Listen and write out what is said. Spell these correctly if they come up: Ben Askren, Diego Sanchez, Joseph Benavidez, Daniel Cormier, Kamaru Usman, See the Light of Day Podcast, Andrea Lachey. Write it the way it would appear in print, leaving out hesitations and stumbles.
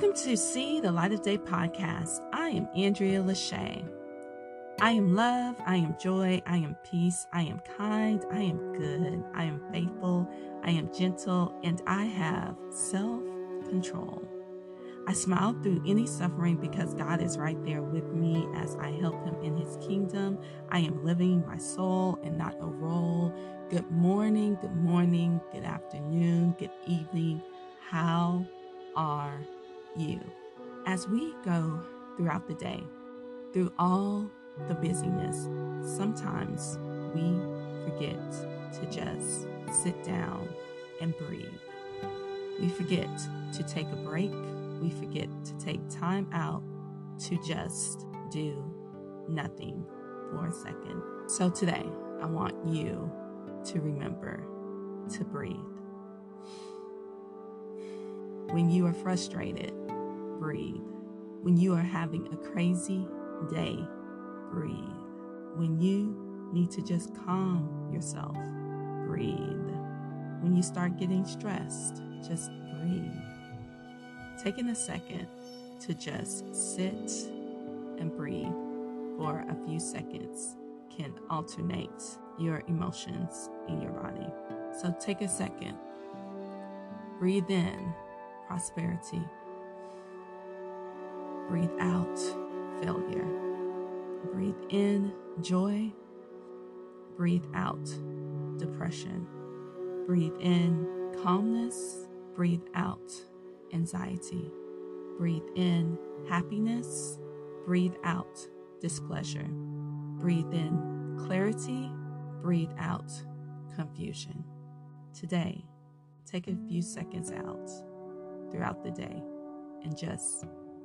Welcome to See the Light of Day Podcast. I am Andrea Lachey. I am love, I am joy, I am peace, I am kind, I am good, I am faithful, I am gentle, and I have self-control. I smile through any suffering because God is right there with me as I help him in his kingdom. I am living my soul and not a role. Good morning, good afternoon, good evening. How are you? As we go throughout the day, through all the busyness, sometimes we forget to just sit down and breathe. We forget to take a break. We forget to take time out to just do nothing for a second. So today, I want you to remember to breathe. When you are frustrated, breathe. When you are having a crazy day, breathe. When you need to just calm yourself, breathe. When you start getting stressed, just breathe. Taking a second to just sit and breathe for a few seconds can alternate your emotions in your body. So take a second. Breathe in prosperity. Breathe out failure. Breathe in joy. Breathe out depression. Breathe in calmness. Breathe out anxiety. Breathe in happiness. Breathe out displeasure. Breathe in clarity. Breathe out confusion. Today, take a few seconds out throughout the day and just